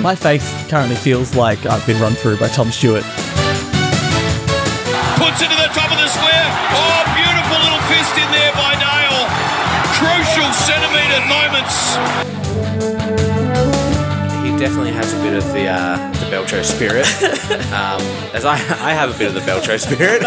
My face currently feels like I've been run through by Tom Stewart. Puts it to the top of the square. Oh, beautiful little fist in there by Dale. Crucial centimetre moments. He definitely has a bit of the Belcho spirit. As I have a bit of the Belcho spirit.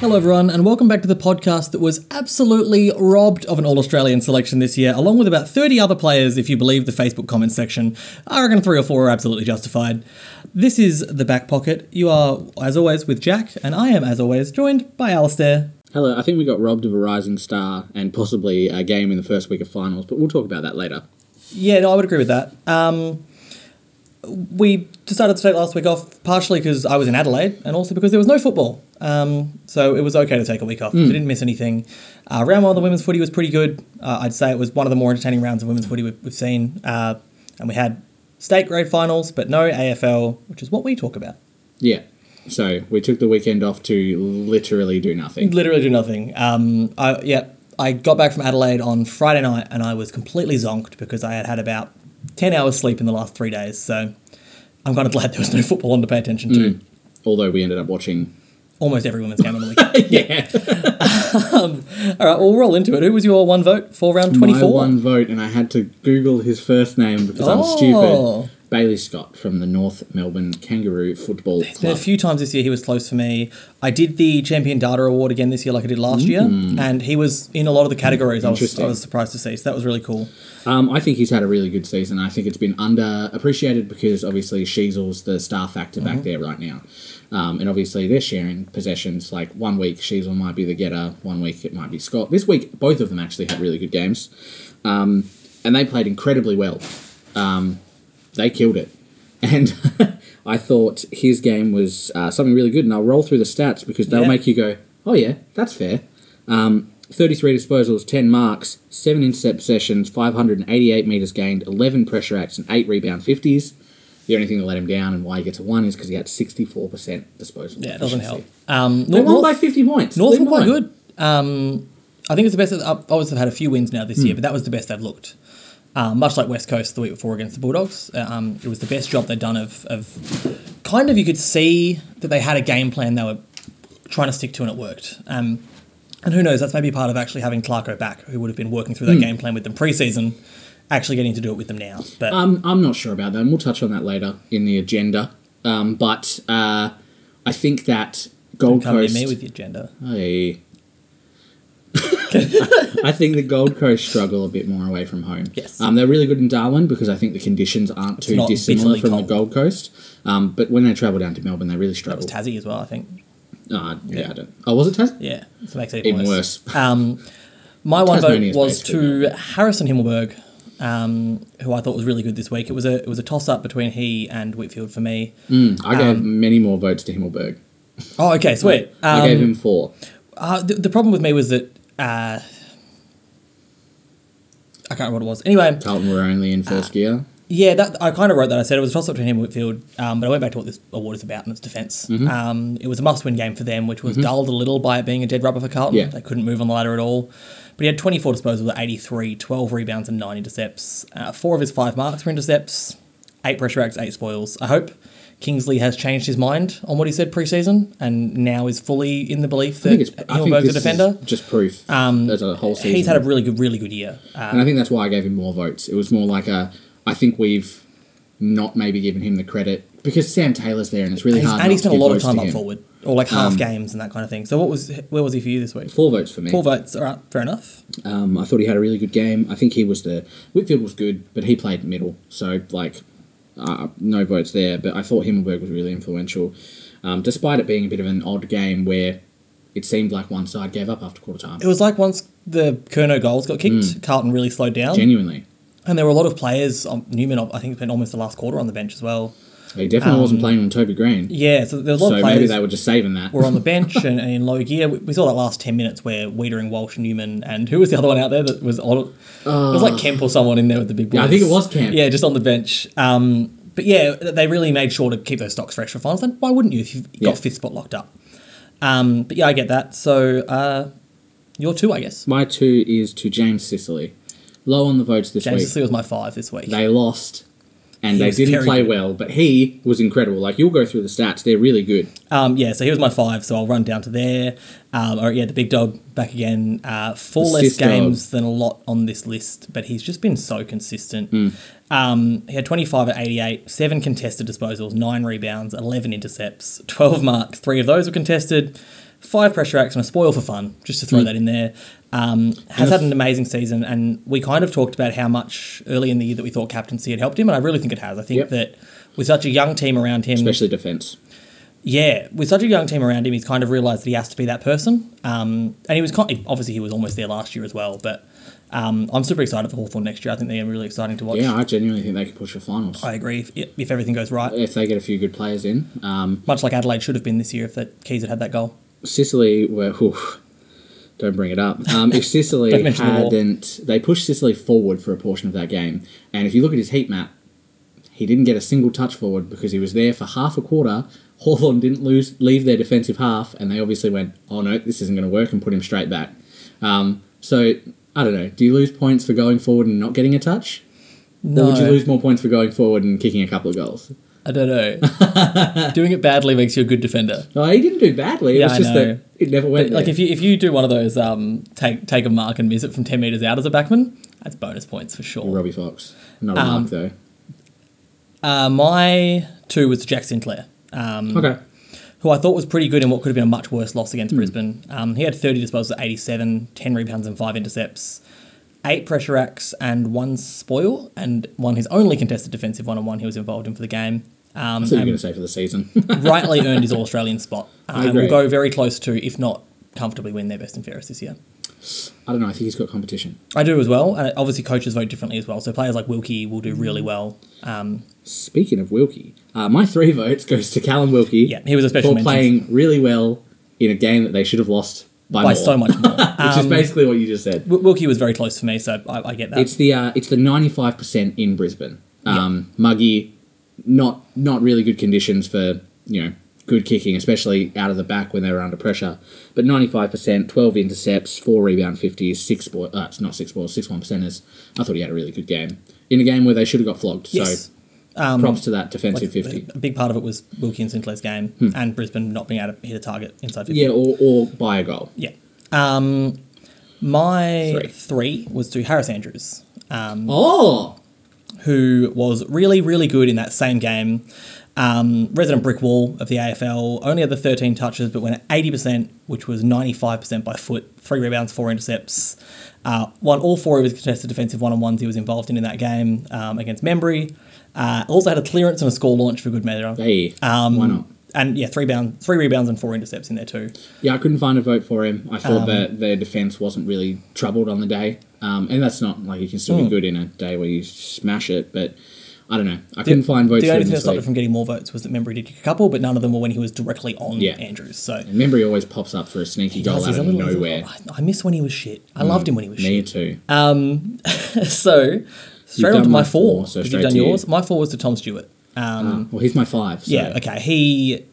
Hello everyone and welcome back to the podcast that was absolutely robbed of an All-Australian selection this year, along with about 30 other players if you believe the Facebook comments section. I reckon 3 or 4 are absolutely justified. This is The Back Pocket. You are, as always, with Jack, and I am, as always, joined by Alistair. Hello, I think we got robbed of a rising star and possibly a game in the first week of finals, but we'll talk about that later. Yeah, no, I would agree with that. We decided to take last week off partially because I was in Adelaide and also because there was no football. So it was okay to take a week off. We didn't miss anything. Round 1 of the women's footy was pretty good. I'd say it was one of the more entertaining rounds of women's footy we've seen. And we had state grade finals, but no AFL, which is what we talk about. Yeah. So we took the weekend off to literally do nothing. I got back from Adelaide on Friday night and I was completely zonked because I had about 10 hours sleep in the last 3 days. So I'm kind of glad there was no football on to pay attention to. Although we ended up watching almost every women's game on the weekend. All right, well, we'll roll into it. Who was your one vote for round 24? My one vote, and I had to Google his first name because I'm stupid. Bailey Scott from the North Melbourne Kangaroo Football Club. There were a few times this year he was close for me. I did the Champion Data Award again this year like I did last year, and he was in a lot of the categories I was surprised to see, so that was really cool. I think he's had a really good season. I think it's been underappreciated because obviously Sheezel's the star factor back there right now. And obviously they're sharing possessions. Like 1 week Sheezel might be the getter, 1 week it might be Scott. This week both of them actually had really good games. And they played incredibly well. They killed it. And I thought his game was something really good. And I'll roll through the stats because they'll make you go, oh, yeah, that's fair. 33 disposals, 10 marks, 7 intercept possessions, 588 metres gained, 11 pressure acts and 8 rebound 50s. The only thing that let him down and why he gets a 1 is because he had 64% disposal. Yeah, it doesn't help. They won by 50 points. North were quite good. I think it's the best. I've obviously had a few wins now this year, but that was the best they've looked. Much like West Coast the week before against the Bulldogs, it was the best job they'd done of kind of, you could see that they had a game plan they were trying to stick to and it worked. And who knows, that's maybe part of actually having Clarko back, who would have been working through that game plan with them pre-season, actually getting to do it with them now. But I'm not sure about that, and we'll touch on that later in the agenda. But I think that Gold Coast... Don't come near me with the agenda. Hey. I think the Gold Coast struggle a bit more away from home. Yes. They're really good in Darwin because I think the conditions aren't too dissimilar from the Gold Coast. But when they travel down to Melbourne, they really struggle. That was Tassie as well, I think. Was it Tassie? Yeah. So it makes it even worse. My one vote was to Harrison Himmelberg, who I thought was really good this week. It was a toss-up between he and Whitfield for me. I gave many more votes to Himmelberg. Oh, okay, sweet. I gave him 4. The problem with me was that I can't remember what it was. Anyway, Carlton were only in first gear. Yeah, that I kind of wrote that. I said it was a toss-up between him and Whitfield, but I went back to what this award is about, and it's defence. It was a must-win game for them, which was dulled a little by it being a dead rubber for Carlton. Yeah. They couldn't move on the ladder at all. But he had 24 disposals at 83, 12 rebounds and 9 intercepts. 4 of his 5 marks were intercepts, 8 pressure acts, 8 spoils. I hope Kingsley has changed his mind on what he said pre-season and now is fully in the belief that Himmelberg's a defender. Just proof. There's a whole season. He's had a really good year. And I think that's why I gave him more votes. It was more like I think we've not maybe given him the credit because Sam Taylor's there and it's really hard. And he spent a lot of time up forward or like half games and that kind of thing. So where was he for you this week? 4 votes for me. 4 votes. All right, fair enough. I thought he had a really good game. I think he was Whitfield was good, but he played middle. So no votes there, but I thought Himmelberg was really influential, despite it being a bit of an odd game where it seemed like one side gave up after quarter time. It was like once the Curnow goals got kicked, Carlton really slowed down. Genuinely. And there were a lot of players, Newman I think spent almost the last quarter on the bench as well. He definitely wasn't playing on Toby Green. Yeah, so there was a lot of players. So maybe they were just saving that. Were on the bench and in low gear. We saw that last 10 minutes where Wiedering, Walsh, Newman, and who was the other one out there that was on? It was like Kemp or someone in there with the big boys. Yeah, I think it was Kemp. Yeah, just on the bench. But yeah, they really made sure to keep those stocks fresh for finals. And why wouldn't you if you've got fifth spot locked up? But yeah, I get that. So your 2, I guess. My 2 is to James Sicily. low on the votes this week. James Sicily was my 5 this week. They lost, and they didn't play well, but he was incredible. Like, you'll go through the stats. They're really good. So he was my 5, so I'll run down to there. The big dog back again. 4 less games than a lot on this list, but he's just been so consistent. He had 25 at 88, 7 contested disposals, 9 rebounds, 11 intercepts, 12 marks. 3 of those were contested. 5 pressure acts and a spoil for fun, just to throw that in there. Has had an amazing season, and we kind of talked about how much early in the year that we thought captaincy had helped him, and I really think it has. I think that with such a young team around him... Especially defence. Yeah, with such a young team around him, he's kind of realised that he has to be that person. And he was obviously he was almost there last year as well, but I'm super excited for Hawthorn next year. I think they're really exciting to watch. Yeah, I genuinely think they could push the finals. I agree, if everything goes right. If they get a few good players in. Much like Adelaide should have been this year if the Keys had that goal. Sicily were... don't bring it up. If Sicily hadn't... They pushed Sicily forward for a portion of that game. And if you look at his heat map, he didn't get a single touch forward because he was there for half a quarter. Hawthorn didn't leave their defensive half, and they obviously went, oh, no, this isn't going to work, and put him straight back. So, I don't know. Do you lose points for going forward and not getting a touch? No. Or would you lose more points for going forward and kicking a couple of goals? I don't know. Doing it badly makes you a good defender. No, he didn't do badly. It was just that it never went there. Like, if you do one of those take a mark and miss it from 10 metres out as a backman, that's bonus points for sure. Robbie Fox. Not a mark, though. My 2 was Jack Sinclair. Who I thought was pretty good in what could have been a much worse loss against Brisbane. He had 30 disposals at 87, 10 rebounds and 5 intercepts. 8 pressure acts and 1 spoil, and 1 his only contested defensive one-on-one he was involved in for the game. That's what you're going to say for the season. Rightly earned his All-Australian spot. And will go very close to, if not comfortably, win their best and fairest this year. I don't know. I think he's got competition. I do as well. Obviously, coaches vote differently as well. So players like Wilkie will do really well. Speaking of Wilkie, my 3 votes goes to Callum Wilkie. Yeah, he was a special mention. For playing really well in a game that they should have lost by so much more. Which is basically what you just said. Wilkie was very close for me, so I get that. It's the 95% in Brisbane. Muggy... Not really good conditions for, good kicking, especially out of the back when they were under pressure. But 95%, 12 intercepts, 4 rebound 50s, 6 1%ers. I thought he had a really good game. In a game where they should have got flogged. Yes. So props to that defensive 50. A big part of it was Wilkie and Sinclair's game and Brisbane not being able to hit a target inside 50. Yeah, or by a goal. Yeah. My 3 was to Harris Andrews. Who was really, really good in that same game. Resident brick wall of the AFL, only had the 13 touches, but went at 80%, which was 95% by foot, 3 rebounds, 4 intercepts. Won all 4 of his contested defensive one-on-ones he was involved in that game against Membry. Also had a clearance and a score launch for good measure. Hey, why not? And, 3 rebounds and 4 intercepts in there too. Yeah, I couldn't find a vote for him. I thought that their defence wasn't really troubled on the day. And that's not, like, you can still be good in a day where you smash it, but I don't know. I couldn't find votes for him. The only thing that stopped it from getting more votes was that Membry did kick a couple, but none of them were when he was directly on Andrews. So Membry always pops up for a sneaky goal out of nowhere. I miss when he was shit. I loved him when he was shit. Me too. So straight on to my 4. So you've done yours. My 4 was to Tom Stewart. He's my 5. So. Yeah, okay. He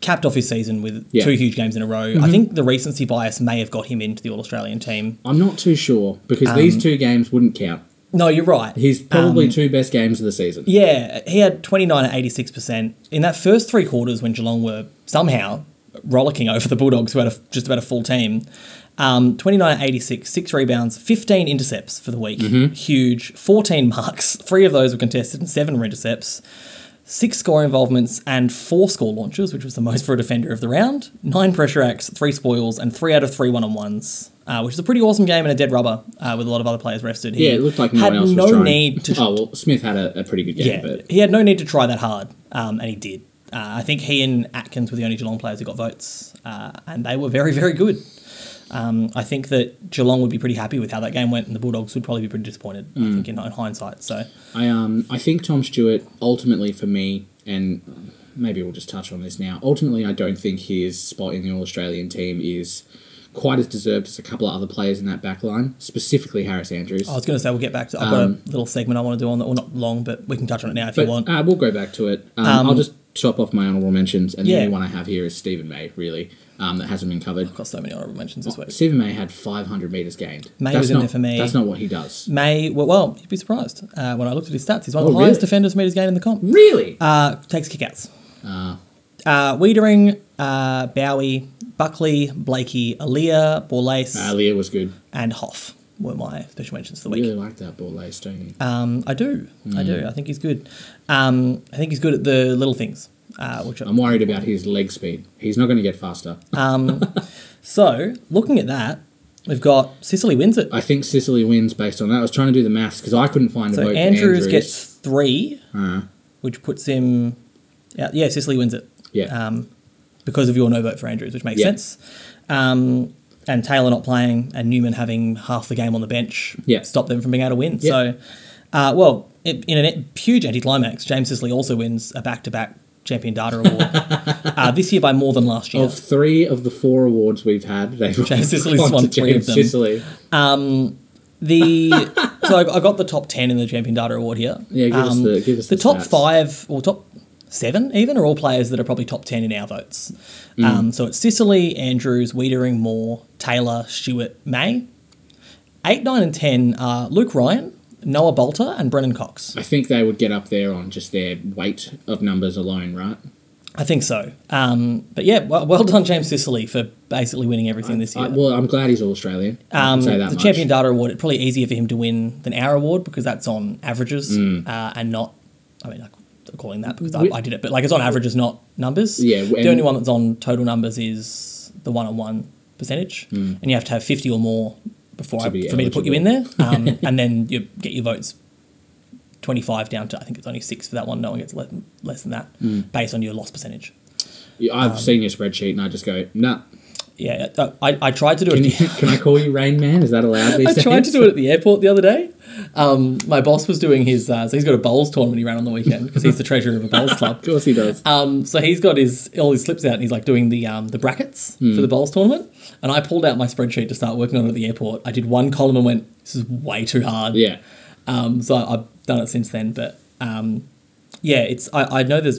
capped off his season with 2 huge games in a row. Mm-hmm. I think the recency bias may have got him into the All-Australian team. I'm not too sure, because these 2 games wouldn't count. No, you're right. He's probably 2 best games of the season. Yeah, he had 29 at 86%. In that first 3 quarters when Geelong were somehow rollicking over the Bulldogs, who had just about a full team, 29 at 86, 6 rebounds, 15 intercepts for the week. Mm-hmm. Huge. 14 marks. 3 of those were contested and 7 were intercepts. 6 score involvements and 4 score launches, which was the most for a defender of the round. 9 pressure acts, 3 spoils, and 3 out of 3 1-on-1s, which is a pretty awesome game and a dead rubber with a lot of other players rested. He it looked like no one else was trying. Smith had a pretty good game. Yeah, but he had no need to try that hard, and he did. I think he and Atkins were the only Geelong players who got votes, and they were very, very good. I think that Geelong would be pretty happy with how that game went, and the Bulldogs would probably be pretty disappointed, I think, in hindsight. So I think Tom Stewart, ultimately for me, and maybe we'll just touch on this now, ultimately I don't think his spot in the All-Australian team is quite as deserved as a couple of other players in that back line, specifically Harris Andrews. I was going to say we'll get back to... I've got a little segment I want to do on that, well, not long, but we can touch on it now if you want. We'll go back to it. I'll just chop off my honourable mentions, and the only one I have here is Stephen May, really. that hasn't been covered. I've got so many honourable mentions this week. Stephen May had 500 metres gained. May was in there for me. That's not what he does. May, well, you'd be surprised. When I looked at his stats, he's one of the highest defenders metres gained in the comp. Really? Takes kickouts. Wiedering, Bowie, Buckley, Blakey, Aaliyah, Borlase. Aaliyah was good. And Hoff were my special mentions of the week. You really like that Borlase, don't you? I do. Mm. I do. I think he's good. I think he's good at the little things. Which I'm worried about his leg speed. He's not going to get faster. So, looking at that, we've got Sicily wins it. I think Sicily wins based on that. I was trying to do the maths because I couldn't find a vote. So Andrews gets 3, which puts him... Yeah, Sicily wins it. Yeah. Because of your no vote for Andrews, which makes sense. And Taylor not playing and Newman having half the game on the bench stopped them from being able to win. Yeah. So, in a huge anticlimax, James Sicily also wins a back-to-back Champion Data Award this year by more than last year. Of 3 of the 4 awards we've had, they've James Sicily's won 3 of them. Sicily. So I got the top 10 in the Champion Data Award here. Yeah, give us the top stats. 5 or top 7 even are all players that are probably top 10 in our votes. So it's Sicily, Andrews, Wiedering, Moore, Taylor, Stewart, May. 8, 9 and 10 are Luke Ryan, Noah Bolter and Brennan Cox. I think they would get up there on just their weight of numbers alone, right? I think so. But yeah, well done James Sicily for basically winning everything this year. I'm glad he's All-Australian. The Champion Data Award, it's probably easier for him to win than our award because that's on averages and not... I mean, I'm calling that because I did it, but it's on averages, not numbers. Yeah. The only one that's on total numbers is the one-on-one percentage and you have to have 50 or more for me to put you in there, and then you get your votes 25 down to I think it's only 6 for that one. No one gets less than that based on your loss percentage. Yeah, I've seen your spreadsheet and I just go nah. Yeah, I tried to do it. Can I call you Rain Man? Is that allowed? I tried to do it at the airport the other day. My boss was doing his, so he's got a bowls tournament he ran on the weekend because he's the treasurer of a bowls club. Of course he does. So he's got all his slips out and he's doing the brackets for the bowls tournament. And I pulled out my spreadsheet to start working on it at the airport. I did one column and went, this is way too hard. Yeah. So I've done it since then. But I know there's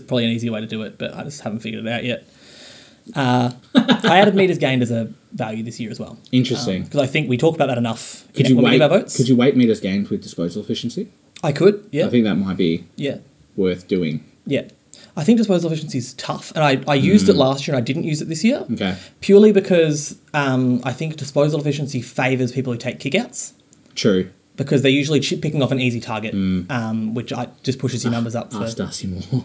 probably an easier way to do it, but I just haven't figured it out yet. I added metres gained as a value this year as well. Interesting. Because I think we talk about that enough when we give our votes. Could you weight metres gained with disposal efficiency? I could, yeah. I think that might be worth doing. Yeah. I think disposal efficiency is tough, and I used it last year and I didn't use it this year. Okay. Purely because I think disposal efficiency favours people who take kickouts. True. Because they're usually picking off an easy target, which just pushes your numbers up. Ask Darcy Moore.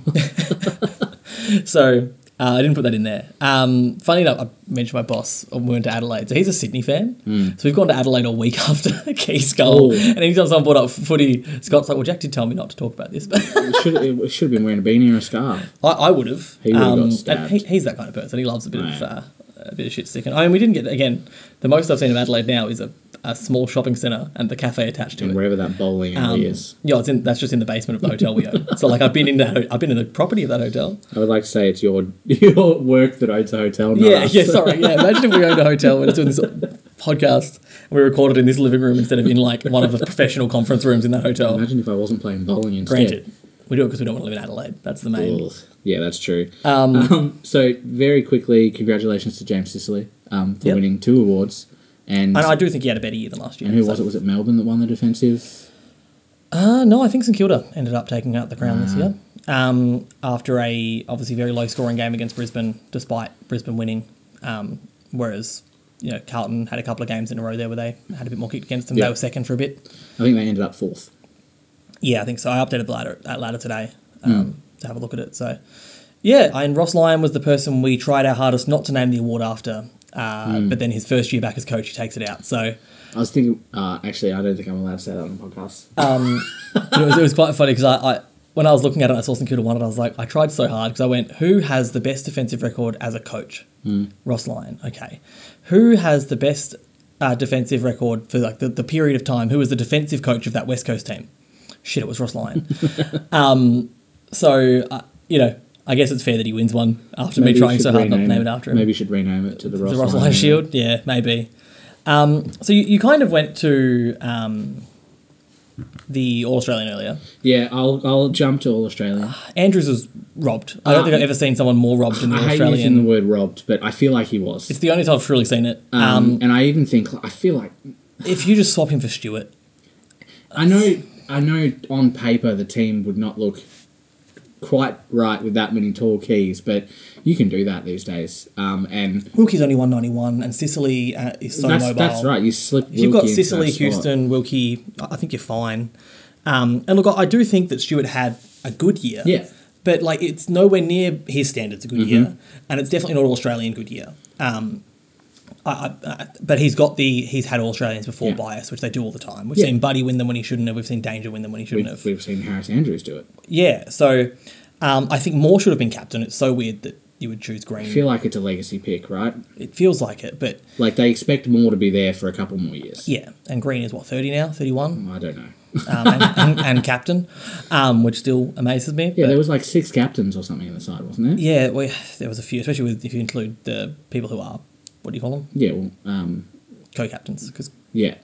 So... I didn't put that in there. Funny enough, I mentioned my boss when we went to Adelaide. So he's a Sydney fan. So we've gone to Adelaide all week after Keith's goal. And anytime someone brought up footy, Scott's like, well, Jack did tell me not to talk about this. But it should have been wearing a beanie or a scarf. I would have. He would have got stabbed. And he's that kind of person. He loves a bit of shit sticking. I mean, we didn't get, again, the most I've seen of Adelaide now is a small shopping centre and the cafe attached to it. And wherever that bowling alley is. Yeah, that's just in the basement of the hotel we own. So, I've been in the property of that hotel. I would like to say it's your work that owns the hotel. Sorry. Yeah, imagine if we owned a hotel when it's doing this podcast and we recorded in this living room instead of in, one of the professional conference rooms in that hotel. Imagine if I wasn't playing bowling instead. Granted. We do it because we don't want to live in Adelaide. That's the main. Yeah, that's true. So, very quickly, congratulations to James Sicily for winning 2 awards. And I do think he had a better year than last year. And who was it? Was it Melbourne that won the defensive? No, I think St Kilda ended up taking out the crown this year. After a obviously very low scoring game against Brisbane, despite Brisbane winning. Whereas, Carlton had a couple of games in a row there where they had a bit more kicked against them. Yep. They were second for a bit. I think they ended up 4th. Yeah, I think so. I updated that ladder today to have a look at it. So, yeah, and Ross Lyon was the person we tried our hardest not to name the award after, but then his first year back as coach, he takes it out. So I was thinking, actually, I don't think I'm allowed to say that on the podcast. It was quite funny because I when I was looking at it, I saw St Kilda won it. I was like, I tried so hard because I went, who has the best defensive record as a coach? Ross Lyon. Okay. Who has the best defensive record for the period of time? Who was the defensive coach of that West Coast team? Shit, it was Ross Lyon. I guess it's fair that he wins one after me trying so hard not to name it after him. Maybe you should rename it to the Ross Lyon Shield. Yeah, maybe. So you kind of went to the All-Australian earlier. Yeah, I'll jump to All-Australian. Andrews was robbed. I don't think I've ever seen someone more robbed in the Australian. I hate using the word robbed, but I feel like he was. It's the only time I've truly seen it. And I even think, I feel like... if you just swap him for Stewart. I know on paper the team would not look quite right with that many tall keys, but you can do that these days. And Wilkie's only 191, and Sicily is so mobile. That's right. You slip. If you've got Sicily, Houston, Wilkie, I think you're fine. And look, I do think that Stewart had a good year. Yeah. But like, it's nowhere near his standards a good year, and it's definitely not an Australian good year. But he's had All Australians before bias, which they do all the time. We've seen Buddy win them when he shouldn't have. We've seen Danger win them when he shouldn't have. We've seen Harris Andrews do it. Yeah, so I think Moore should have been captain. It's so weird that you would choose Green. I feel like it's a legacy pick, right? It feels like it, but... like, they expect Moore to be there for a couple more years. Yeah, and Green is, what, 30 now? 31? I don't know. and captain, which still amazes me. Yeah, there was like 6 captains or something in the side, wasn't there? Yeah, there was a few, especially if you include the people who are... what do you call them? Yeah, well... co-captains. Cause, yeah.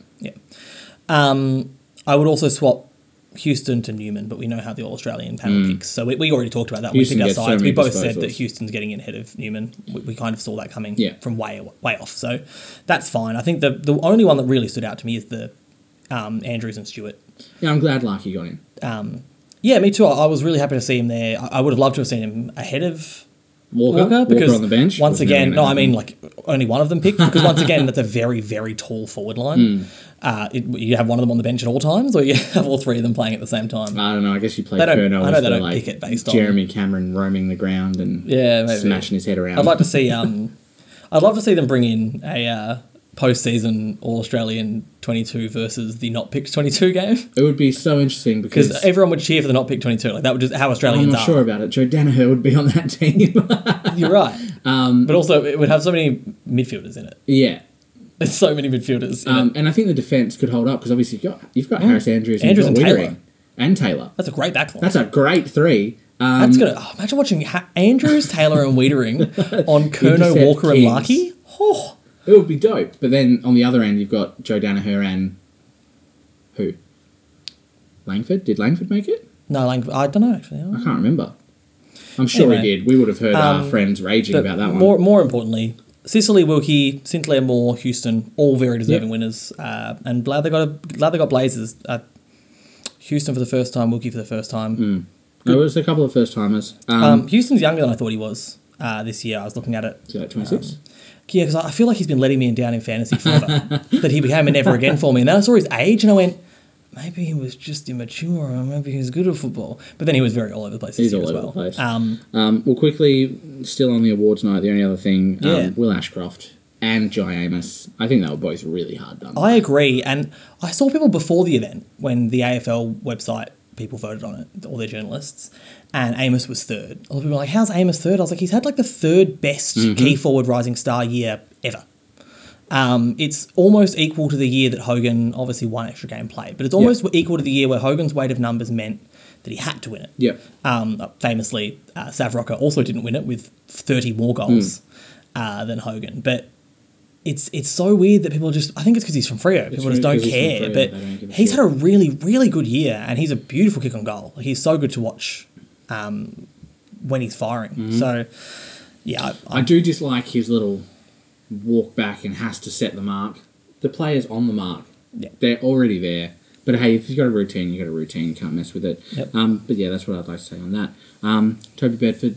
I would also swap Houston to Newman, but we know how the All-Australian panel picks. So we already talked about that. Houston, we picked our sides. So we both said that Houston's getting in ahead of Newman. We kind of saw that coming from way off. So that's fine. I think the only one that really stood out to me is the Andrews and Stewart. Yeah, I'm glad Larky got in. Yeah, me too. I was really happy to see him there. I would have loved to have seen him ahead of... Walker because on the bench, once again, only one of them picked, because once again, that's a very, very tall forward line. You have one of them on the bench at all times, or you have all three of them playing at the same time? I don't know. I guess you play Kerno. I know they don't pick it based on Jeremy Cameron roaming the ground and smashing his head around. I'd like to see. I'd love to see them bring in a post-season All-Australian 22 versus the not-picked 22 game. It would be so interesting because everyone would cheer for the not-picked 22. Like, that would just how Australians are. I'm not sure about it. Joe Danaher would be on that team. You're right. But also, it would have so many midfielders in it. Yeah. There's so many midfielders in it. And I think the defence could hold up because obviously you've got Harris Andrews and Wiedering. And Taylor. That's a great backline. That's a great three. That's going to... imagine watching Andrews, Taylor and Wiedering on Kerno, Walker and Larky. Oh, it would be dope. But then on the other end, you've got Joe Danaher and who? Langford? Did Langford make it? No, Langford. I don't know, actually. I can't remember. I'm sure he did. We would have heard our friends raging about that one. More importantly, Sicily, Wilkie, Sinclair, Moore, Houston, all very deserving winners. And glad they got Blazers. Houston for the first time, Wilkie for the first time. There was a couple of first-timers. Houston's younger than I thought he was this year. I was looking at it. Is he like 26? Yeah, because I feel like he's been letting me down in fantasy forever. That he became a never again for me. And then I saw his age and I went, maybe he was just immature or maybe he was good at football. But then he was very all over the place this year as well. He's all over the place. Well, quickly, still on the awards night, the only other thing, Will Ashcroft and Jai Amos. I think they were both really hard done. I agree. And I saw people before the event when the AFL website people voted on it, all their journalists, and Amos was third. A lot of people were like, how's Amos third? I was like, he's had like the third best key forward rising star year ever. It's almost equal to the year that Hogan, obviously one extra game played, but it's almost equal to the year where Hogan's weight of numbers meant that he had to win it. Yep. Famously, Savrocker also didn't win it with 30 more goals than Hogan, but it's so weird that people just... I think it's because he's from Freo. People just don't care. But he's had a really, really good year, and he's a beautiful kick on goal. He's so good to watch when he's firing. So, yeah. I do dislike his little walk back and has to set the mark. The player's on the mark. Yeah. They're already there. But, hey, if you've got a routine, you've got a routine. Can't mess with it. Yep. But, yeah, that's what I'd like to say on that. Toby Bedford...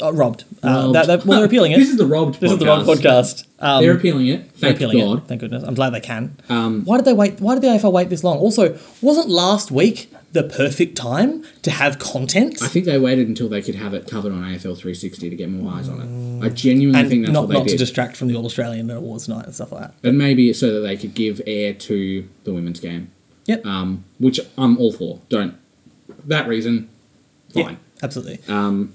robbed. They're appealing it. This is the robbed podcast. They're appealing it. Thank God. Thank goodness. I'm glad they can. Why did they wait? Why did the AFL wait this long? Also, wasn't last week the perfect time to have content? I think they waited until they could have it covered on AFL 360 to get more eyes on it. I genuinely think that's what they did. Not to distract from the All-Australian Awards night and stuff like that. But maybe so that they could give air to the women's game. Yep. Which I'm all for. Don't. That reason, fine. Yeah, absolutely. But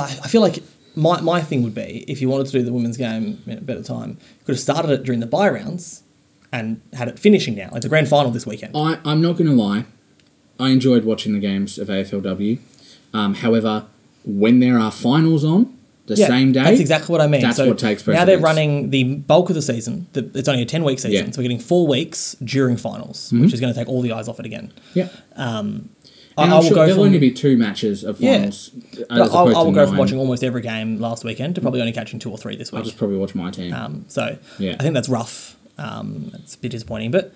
I feel like my thing would be, if you wanted to do the women's game at a better time, you could have started it during the bye rounds and had it finishing now. It's a grand final this weekend. I'm not going to lie. I enjoyed watching the games of AFLW. However, when there are finals on, The same day? That's exactly what I mean. That's so what takes precedence. Now they're running the bulk of the season. It's only a 10-week season, so we're getting 4 weeks during finals, which is going to take all the eyes off it again. Yeah. And I will go there'll only be two matches of finals. Yeah. I will go from watching almost every game last weekend to probably only catching two or three this week. I'll just probably watch my team. I think that's rough. It's a bit disappointing, but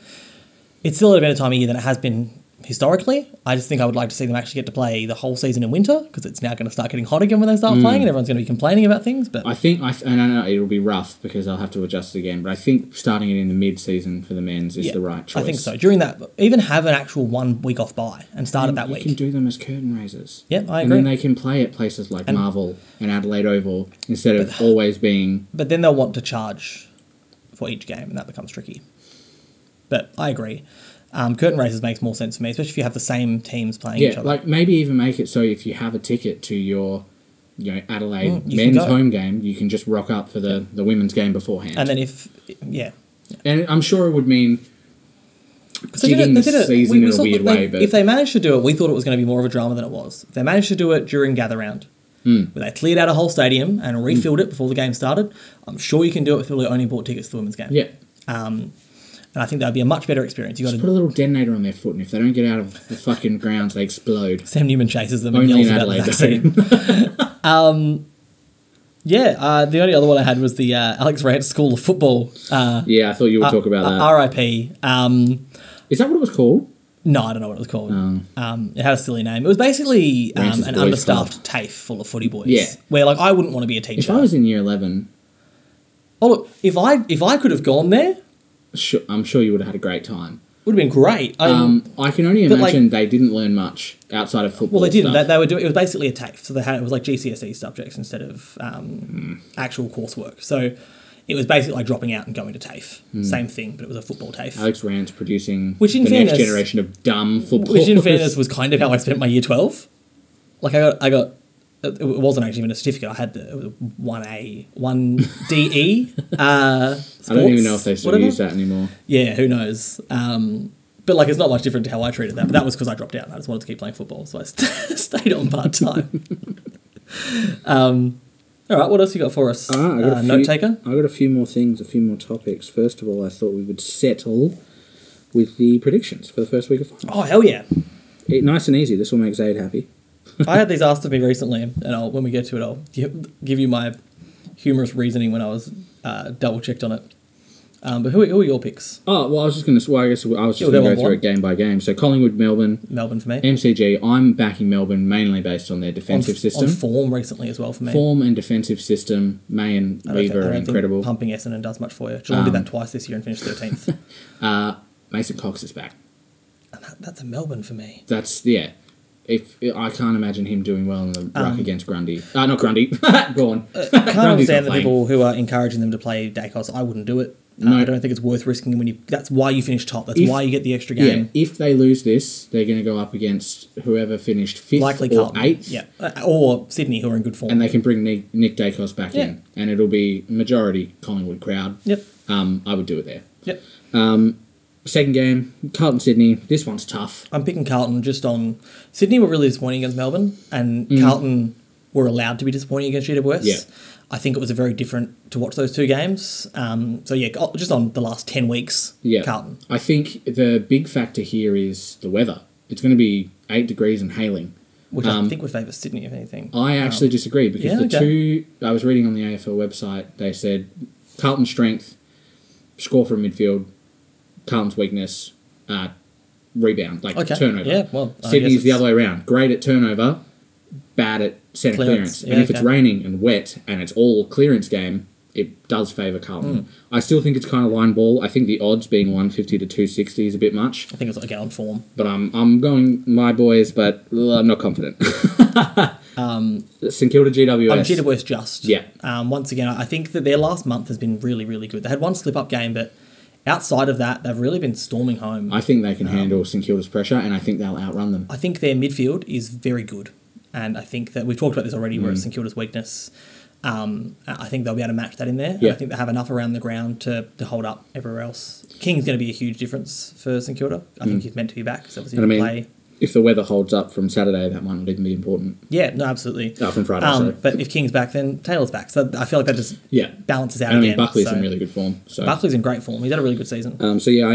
it's still at a better time of year than it has been historically. I just think I would like to see them actually get to play the whole season in winter, because it's now going to start getting hot again when they start playing, and everyone's going to be complaining about things. But I think it'll be rough because I'll have to adjust again. But I think starting it in the mid-season for the men's is the right choice. I think so. During that, even have an actual 1 week off bye and start it that week. You can do them as curtain raisers. Yep, I agree. And then they can play at places like Marvel and Adelaide Oval instead of always being. But then they'll want to charge for each game, and that becomes tricky. But I agree. Curtain races makes more sense for me, especially if you have the same teams playing each other. Yeah, like maybe even make it so if you have a ticket to your Adelaide men's home game, you can just rock up for the women's game beforehand. And then And I'm sure it would mean jigging the season in a weird way. But if they managed to do it, we thought it was going to be more of a drama than it was. If they managed to do it during Gather Round, where they cleared out a whole stadium and refilled it before the game started, I'm sure you can do it if you only bought tickets to the women's game. Yeah. And I think that would be a much better experience. You got to put a little detonator on their foot, and if they don't get out of the fucking grounds, they explode. Sam Newman chases them and yells about the vaccine. The only other one I had was the Alex Rance School of Football. I thought you would talk about that. RIP. Is that what it was called? No, I don't know what it was called. It had a silly name. It was basically an understaffed TAFE full of footy boys. Yeah. Where, I wouldn't want to be a teacher. If I was in year 11... Oh, look, if I could have gone there... I'm sure you would have had a great time. Would have been great. I can only imagine they didn't learn much outside of football. Well, they didn't. They were doing. It was basically a TAFE, so it was like GCSE subjects instead of actual coursework. So it was basically like dropping out and going to TAFE. Same thing, but it was a football TAFE. Alex Rance producing next generation of dumb footballers. Which, in fairness, was kind of how I spent my year 12. I got. It wasn't actually even a certificate. I had the 1A, 1DE. Sports, I don't even know if they still use that anymore. Yeah, who knows? But it's not much different to how I treated that. But that was because I dropped out and I just wanted to keep playing football. So I stayed on part-time. All right, what else you got for us? Note taker? I got a few more things, a few more topics. First of all, I thought we would settle with the predictions for the first week of finals. Oh, hell yeah. Nice and easy. This will make Zaid happy. I had these asked of me recently, and when we get to it, I'll give you my humorous reasoning when I was double-checked on it. But who are your picks? Oh, well, I was just going to go through it game by game. So Collingwood, Melbourne for me. MCG, I'm backing Melbourne mainly based on their defensive system. On form recently as well for me. Form and defensive system, May and Weaver are incredible. I don't think pumping Essendon does much for you. Geelong did that twice this year and finished 13th. Mason Cox is back. And that's a Melbourne for me. That's, yeah. If I can't imagine him doing well in the ruck against Grundy. Not Grundy. Gone. I can't understand the people who are encouraging them to play Dacos. I wouldn't do it. No. I don't think it's worth risking when you... That's why you finish top. That's why you get the extra game. Yeah, if they lose this, they're going to go up against whoever finished 5th Likely or Carlton. 8th. Yeah. Or Sydney, who are in good form. And they can bring Nick Dacos back in. And it'll be majority Collingwood crowd. Yep. I would do it there. Yep. Second game, Carlton-Sydney. This one's tough. I'm picking Carlton just on... Sydney were really disappointing against Melbourne, and Carlton were allowed to be disappointing against GWS. Yeah. I think it was very different to watch those two games. Just on the last 10 weeks, Carlton. I think the big factor here is the weather. It's going to be 8 degrees and hailing. Which I think would favour Sydney, if anything. I actually disagree, because two... I was reading on the AFL website, they said Carlton's strength, score from midfield... Carlton's weakness, rebound, turnover. Yeah, well, Sydney's the other way around. Great at turnover, bad at centre clearance. Yeah, and if it's raining and wet and it's all clearance game, it does favour Carlton. I still think it's kind of line ball. I think the odds being 150 to 260 is a bit much. I think it's on form. But I'm going my boys, but I'm not confident. St Kilda GWS. GWS just. Yeah. Once again, I think that their last month has been really, really good. They had one slip-up game, but... Outside of that, they've really been storming home. I think they can handle St Kilda's pressure, and I think they'll outrun them. I think their midfield is very good, and I think that we've talked about this already, where it's St Kilda's weakness. I think they'll be able to match that in there. Yeah. I think they have enough around the ground to hold up everywhere else. King's going to be a huge difference for St Kilda. I think he's meant to be back. So obviously, if the weather holds up from Saturday, that might not even be important. Yeah, no, absolutely. No, from Friday. But if King's back, then Taylor's back. So I feel like that just balances out again. I mean, Buckley's in really good form. So. Buckley's in great form. He's had a really good season. I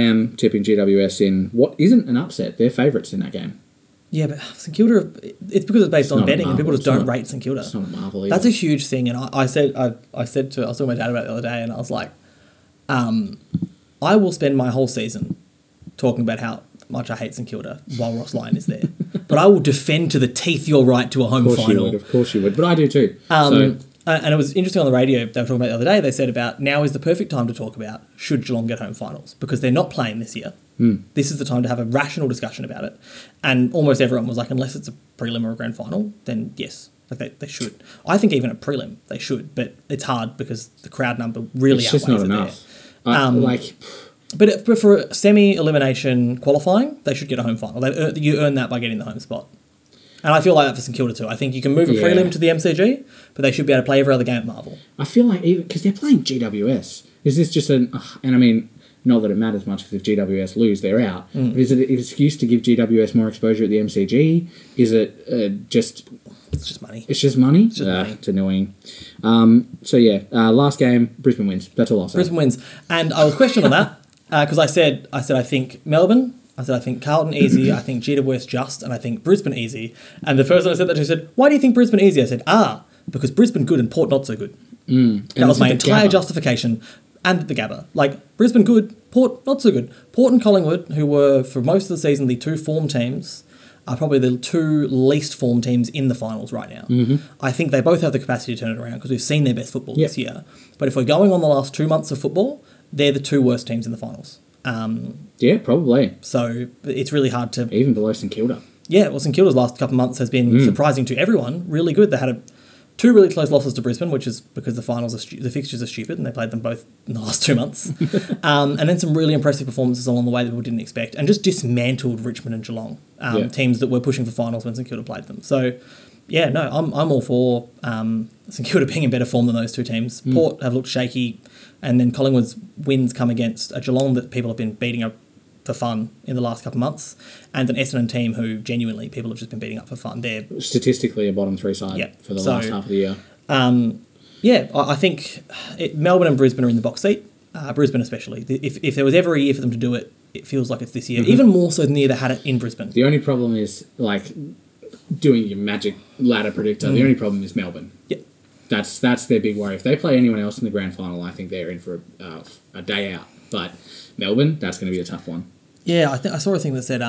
am tipping GWS in what isn't an upset. They're favourites in that game. Yeah, but St Kilda, it's because it's based on betting and people just don't rate St Kilda. It's not a marvel either. That's a huge thing. And I was talking to my dad about it the other day, and I was like, I will spend my whole season talking about how much I hate St Kilda while Ross Lyon is there. But I will defend to the teeth your right to a home final. Of course you would. But I do too. And it was interesting on the radio they were talking about the other day. They said about now is the perfect time to talk about should Geelong get home finals because they're not playing this year. This is the time to have a rational discussion about it. And almost everyone was like, unless it's a prelim or a grand final, then yes. Like they should. I think even a prelim, they should. But it's hard because the crowd number really outweighs it. It's just not enough. But for semi-elimination qualifying, they should get a home final. You earn that by getting the home spot. And I feel like that for St Kilda too. I think you can move a prelim to the MCG, but they should be able to play every other game at Marvel. I feel like even... Because they're playing GWS. Is this just an... and I mean, not that it matters much because if GWS lose, they're out. But is it an excuse to give GWS more exposure at the MCG? Is it just... It's just money. It's just money? It's just money. It's annoying. Last game, Brisbane wins. That's all I'll say. Brisbane wins. And I was questioned on that. Because I said I think Melbourne, I said I think Carlton easy, I think GWS just, and I think Brisbane easy. And the first one I said that to said, why do you think Brisbane easy? I said, because Brisbane good and Port not so good. That was my entire justification. And the Gabba. Like, Brisbane good, Port not so good. Port and Collingwood, who were for most of the season the two form teams, are probably the two least form teams in the finals right now. I think they both have the capacity to turn it around because we've seen their best football this year. But if we're going on the last 2 months of football... They're the two worst teams in the finals. Probably. So it's really hard to... Even below St Kilda. Yeah, well, St Kilda's last couple of months has been surprising to everyone. Really good. They had two really close losses to Brisbane, which is because the fixtures are stupid and they played them both in the last 2 months. And then some really impressive performances along the way that people didn't expect and just dismantled Richmond and Geelong, teams that were pushing for finals when St Kilda played them. So... Yeah, no, I'm all for St Kilda being in better form than those two teams. Port have looked shaky, and then Collingwood's wins come against a Geelong that people have been beating up for fun in the last couple of months, and an Essendon team who genuinely people have just been beating up for fun. They're statistically a bottom three side for the last half of the year. I think Melbourne and Brisbane are in the box seat. Brisbane especially. If there was ever a year for them to do it, it feels like it's this year, even more so than the year they had it in Brisbane. The only problem is doing your magic ladder predictor, the only problem is Melbourne. Yeah, that's their big worry. If they play anyone else in the grand final, I think they're in for a day out. But Melbourne, that's going to be a tough one. Yeah, I saw a thing that said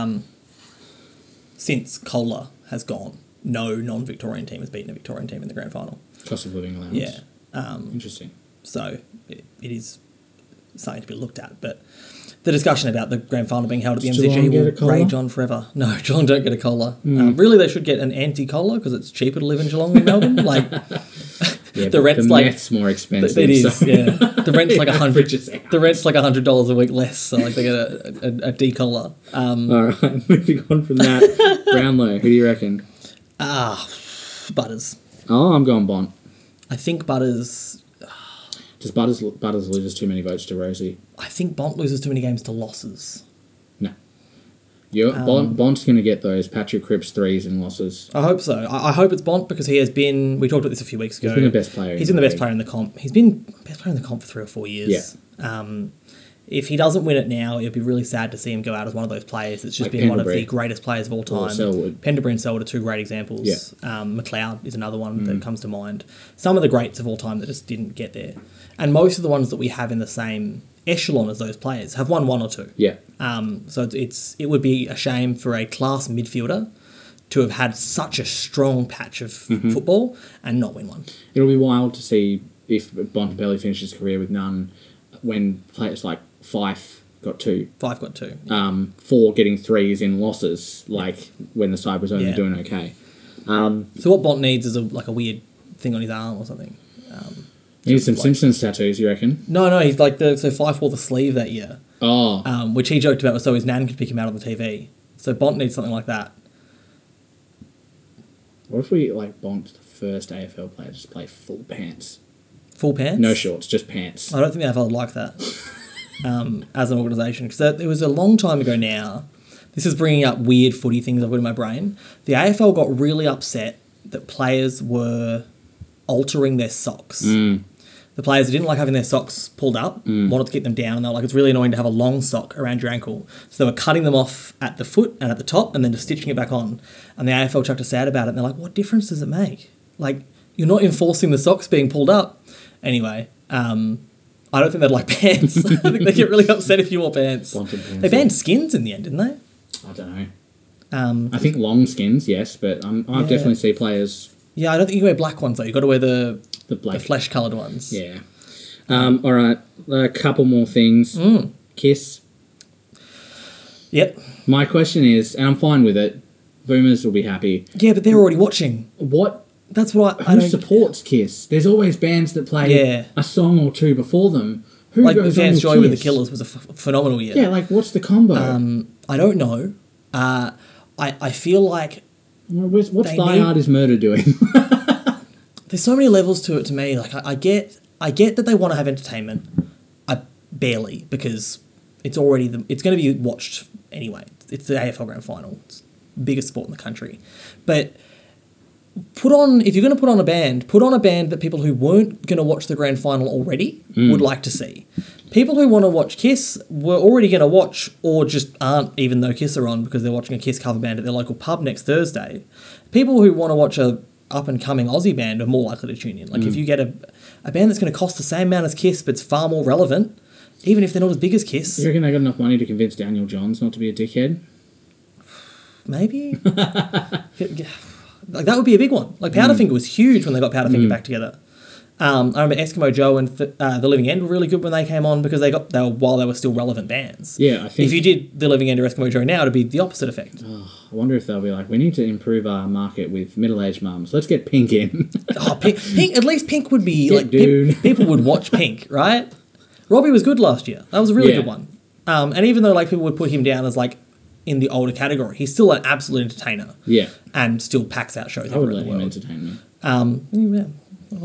since Kohler has gone, no non-Victorian team has beaten a Victorian team in the grand final. Cost of living allowance. Yeah, interesting. So it is something to be looked at, but. The discussion about the grand final being held at the MCG will rage on forever. No, Geelong don't get a Kohler. Really, they should get an anti-Kohler because it's cheaper to live in Geelong than Melbourne. The rent's the math's more expensive. It is, so. Yeah. The rent's like $100 a week less, so they get a de-Kohler. All right, moving on from that. Brownlow, who do you reckon? Butters. Oh, I'm going Bont. I think Butters... Does Butters loses too many votes to Rosie? I think Bont loses too many games to losses. No. Bont's going to get those Patrick Cripps threes and losses. I hope so. I hope it's Bont because he has been... We talked about this a few weeks ago. He's been the best player. He's been the best player in the comp. He's been best player in the comp for 3 or 4 years. Yeah. If he doesn't win it now, it would be really sad to see him go out as one of those players that's just been one of the greatest players of all time. Pendlebury and Selwood are two great examples. Yeah. McLeod is another one that comes to mind. Some of the greats of all time that just didn't get there. And most of the ones that we have in the same echelon as those players have won one or two. Yeah. So it would be a shame for a class midfielder to have had such a strong patch of football and not win one. It'll be wild to see if Bontempelli finishes his career with none when players like Fife got two. Yeah. Four getting threes in losses, when the side was only doing okay. So what Bont needs is a weird thing on his arm or something. He needs some Simpsons tattoos, you reckon? No, he's so Fife wore the sleeve that year. Oh. Which he joked about so his nan could pick him out on the TV. So Bont needs something like that. What if we, Bont's the first AFL player to just play full pants? Full pants? No shorts, just pants. I don't think the AFL would like that. As an organisation, because it was a long time ago now. This is bringing up weird footy things I've got in my brain. The AFL got really upset that players were altering their socks. Mm. The players didn't like having their socks pulled up, wanted to keep them down. They were like, it's really annoying to have a long sock around your ankle. So they were cutting them off at the foot and at the top and then just stitching it back on. And the AFL chucked us out about it. And they're like, what difference does it make? Like, you're not enforcing the socks being pulled up. Anyway, I don't think they'd like pants. I think they get really upset if you wore pants. They banned skins in the end, didn't they? I don't know. I think long skins, yes, but I definitely see players... Yeah, I don't think you can wear black ones, though. You've got to wear the flesh-coloured ones. Yeah. All right, a couple more things. Kiss. Yep. My question is, and I'm fine with it, boomers will be happy. Yeah, but they're already watching. What? That's what I don't... Who supports Kiss? There's always bands that play a song or two before them. Who like goes on with Joy Kiss? With the Killers was a phenomenal year. Yeah, like, what's the combo? I don't know. I feel like... What's Thy Heart Is Murder doing? There's so many levels to it to me. Like I get that they want to have entertainment. I barely, because it's going to be watched anyway. It's the AFL Grand Final. It's the biggest sport in the country. But if you're going to put on a band that people who weren't going to watch the Grand Final already would like to see. People who want to watch Kiss were already going to watch, or just aren't, even though Kiss are on, because they're watching a Kiss cover band at their local pub next Thursday. People who want to watch a up-and-coming Aussie band are more likely to tune in. Like, if you get a band that's going to cost the same amount as Kiss, but it's far more relevant, even if they're not as big as Kiss. You reckon they got enough money to convince Daniel Johns not to be a dickhead? Maybe. Like, that would be a big one. Like, Powderfinger was huge when they got Powderfinger back together. I remember Eskimo Joe and The Living End were really good when they came on, because while they were still relevant bands. Yeah, I think... If you did The Living End or Eskimo Joe now, it would be the opposite effect. Oh, I wonder if they'll be like, we need to improve our market with middle-aged mums. Let's get Pink in. Pink, at least Pink would be... like, dude. People would watch Pink, right? Robbie was good last year. That was a really good one. And even though, like, people would put him down as, like, in the older category, he's still an absolute entertainer. Yeah. And still packs out shows everywhere in the world. I would let him entertain me. Yeah. Well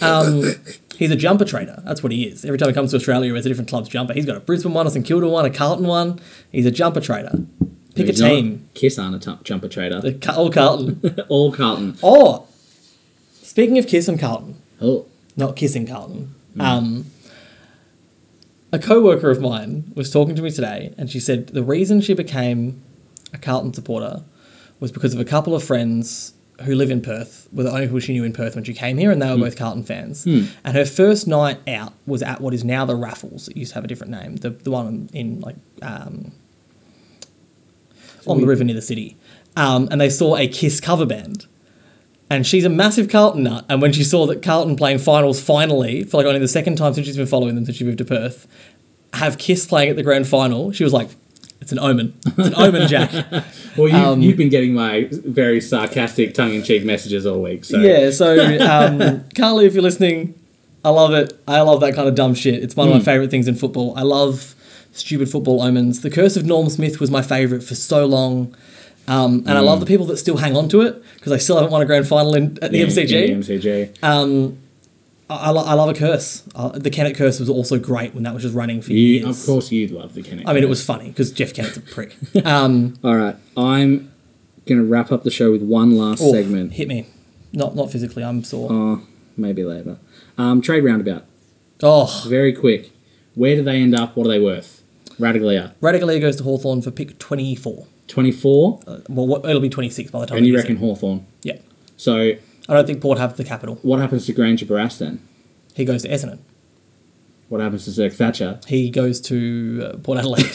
done. He's a jumper trader. That's what he is. Every time he comes to Australia, it's a different club's jumper. He's got a Brisbane one, a St Kilda one, a Carlton one. He's a jumper trader. Pick a team. Kiss aren't a jumper trader. All Carlton. All Carlton. Oh, speaking of Kiss and Carlton. Oh. Not kissing Carlton. A co-worker of mine was talking to me today, and she said the reason she became a Carlton supporter was because of a couple of friends who live in Perth, were the only people she knew in Perth when she came here, and they were both Carlton fans. And her first night out was at what is now the Raffles. It used to have a different name, the one in like on the river near the city. And they saw a Kiss cover band. And she's a massive Carlton nut. And when she saw that Carlton playing finals finally, for like only the second time since she's been following them since she moved to Perth, have Kiss playing at the grand final, she was like, it's an omen. It's an omen, Jack. Well, you've been getting my very sarcastic, tongue-in-cheek messages all week. So. Yeah, so Carly, if you're listening, I love it. I love that kind of dumb shit. It's one of my favourite things in football. I love stupid football omens. The Curse of Norm Smith was my favourite for so long. And I love the people that still hang on to it, because they still haven't won a grand final at the MCG. In the MCG. I love a curse. The Kennett curse was also great when that was just running for years. Of course you'd love the Kennett curse. I mean, it was funny because Jeff Kennett's a prick. All right. I'm going to wrap up the show with one last segment. Hit me. Not physically. I'm sore. Oh, maybe later. Trade roundabout. Oh. Very quick. Where do they end up? What are they worth? Radaglia. Radaglia goes to Hawthorn for pick 24. 24? It'll be 26 by the time. And you reckon Hawthorn? Yeah. So... I don't think Port have the capital. What happens to Granger Barras then? He goes to Essendon. What happens to Zirk Thatcher? He goes to Port Adelaide.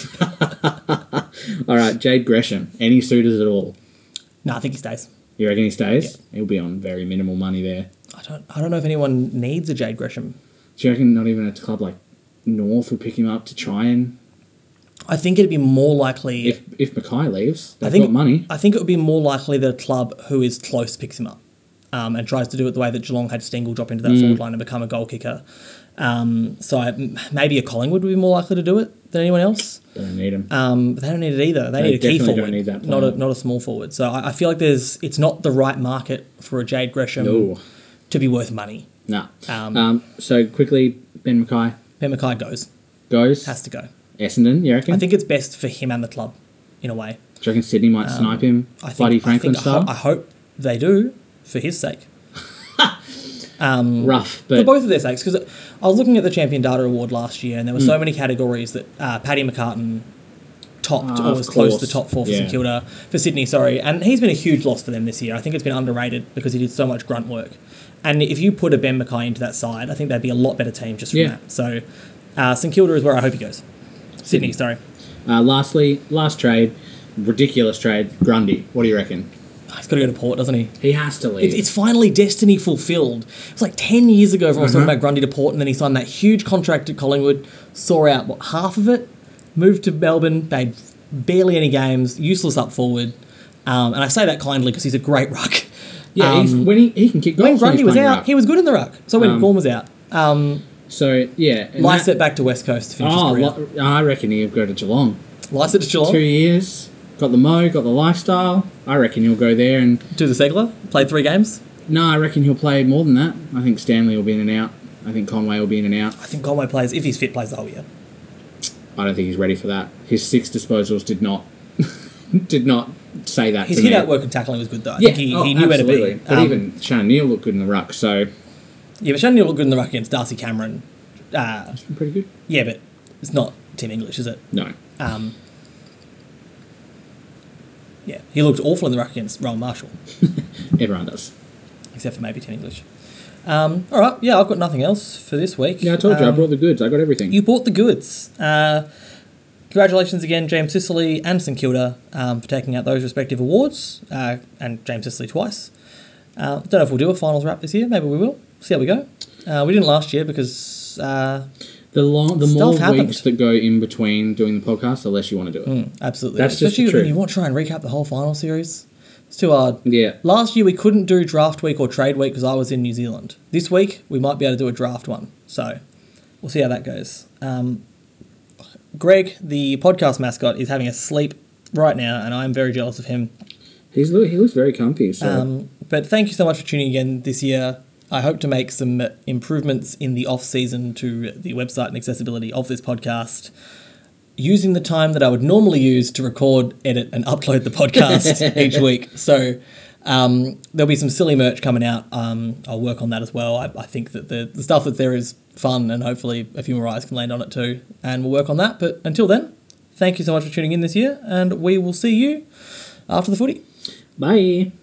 All right, Jade Gresham. Any suitors at all? No, I think he stays. You reckon he stays? Yeah. He'll be on very minimal money there. I don't know if anyone needs a Jade Gresham. Do you reckon not even a club like North would pick him up to try and... I think it'd be more likely... If Mackay leaves, they've got money. I think it would be more likely that a club who is close picks him up. And tries to do it the way that Geelong had Stengel drop into that forward line and become a goal kicker. So maybe a Collingwood would be more likely to do it than anyone else. They don't need him. But they don't need it either. They need a key forward, not a small forward. So I feel like it's not the right market for a Jade Gresham to be worth money. No. So quickly, Ben Mackay. Ben Mackay goes. Has to go. Essendon, you reckon? I think it's best for him and the club. in a way. Do you reckon Sydney might snipe him, Buddy Franklin style? I hope they do, for his sake. Rough, but for both of their sakes, because I was looking at the Champion Data Award last year, and there were so many categories that Paddy McCartan topped or was close to the top four for St Kilda, for Sydney. Sorry, and he's been a huge loss for them this year. I think it's been underrated because he did so much grunt work. And if you put a Ben Mackay into that side, I think they'd be a lot better team just from that. So St Kilda is where I hope he goes. Sydney, sorry. Lastly, last trade, ridiculous trade, Grundy. What do you reckon? He's got to go to Port, doesn't he? He has to leave. It's finally destiny fulfilled. It's like 10 years ago everyone was talking about Grundy to Port, and then he signed that huge contract at Collingwood, saw out, what, half of it, moved to Melbourne, played barely any games, useless up forward. And I say that kindly because he's a great ruck. Yeah, when he can kick goals. When Grundy was out, ruck. He was good in the ruck. So when Gorm was out. So, yeah. Lysett back to West Coast to finish his career. I reckon he'll go to Geelong. Lysett to Geelong? 2 years. Got the mo, got the lifestyle. I reckon he'll go there and... Do the Segler? Play 3 games? No, I reckon he'll play more than that. I think Stanley will be in and out. I think Conway will be in and out. I think Conway plays, if he's fit, plays the whole year. I don't think he's ready for that. His 6 disposals did not say that. His hit out work and tackling was good, though. Yeah, I think he knew where to be. But even Shannon Neal looked good in the ruck, so... Yeah, but Shannon Neal looked good in the ruck against Darcy Cameron. It's been pretty good. Yeah, but it's not Tim English, is it? No. Yeah, he looked awful in the ruck against Rowan Marshall. Everyone does. Except for maybe Tim English. All right, yeah, I've got nothing else for this week. Yeah, I told you, I brought the goods. I got everything. You bought the goods. Congratulations again, James Sicily and St Kilda, for taking out those respective awards, and James Sicily twice. Don't know if we'll do a finals wrap this year. Maybe we will. See how we go. We didn't last year because... The more weeks that go in between doing the podcast, the less you want to do it. Absolutely. That's just the truth. You want to try and recap the whole final series. It's too hard. Yeah. Last year we couldn't do draft week or trade week because I was in New Zealand. This week we might be able to do a draft one. So we'll see how that goes. Greg, the podcast mascot, is having a sleep right now, and I'm very jealous of him. He looks very comfy. So. But thank you so much for tuning in this year. I hope to make some improvements in the off-season to the website and accessibility of this podcast, using the time that I would normally use to record, edit, and upload the podcast each week. So there'll be some silly merch coming out. I'll work on that as well. I think that the stuff that's there is fun, and hopefully a few more eyes can land on it too, and we'll work on that. But until then, thank you so much for tuning in this year, and we will see you after the footy. Bye.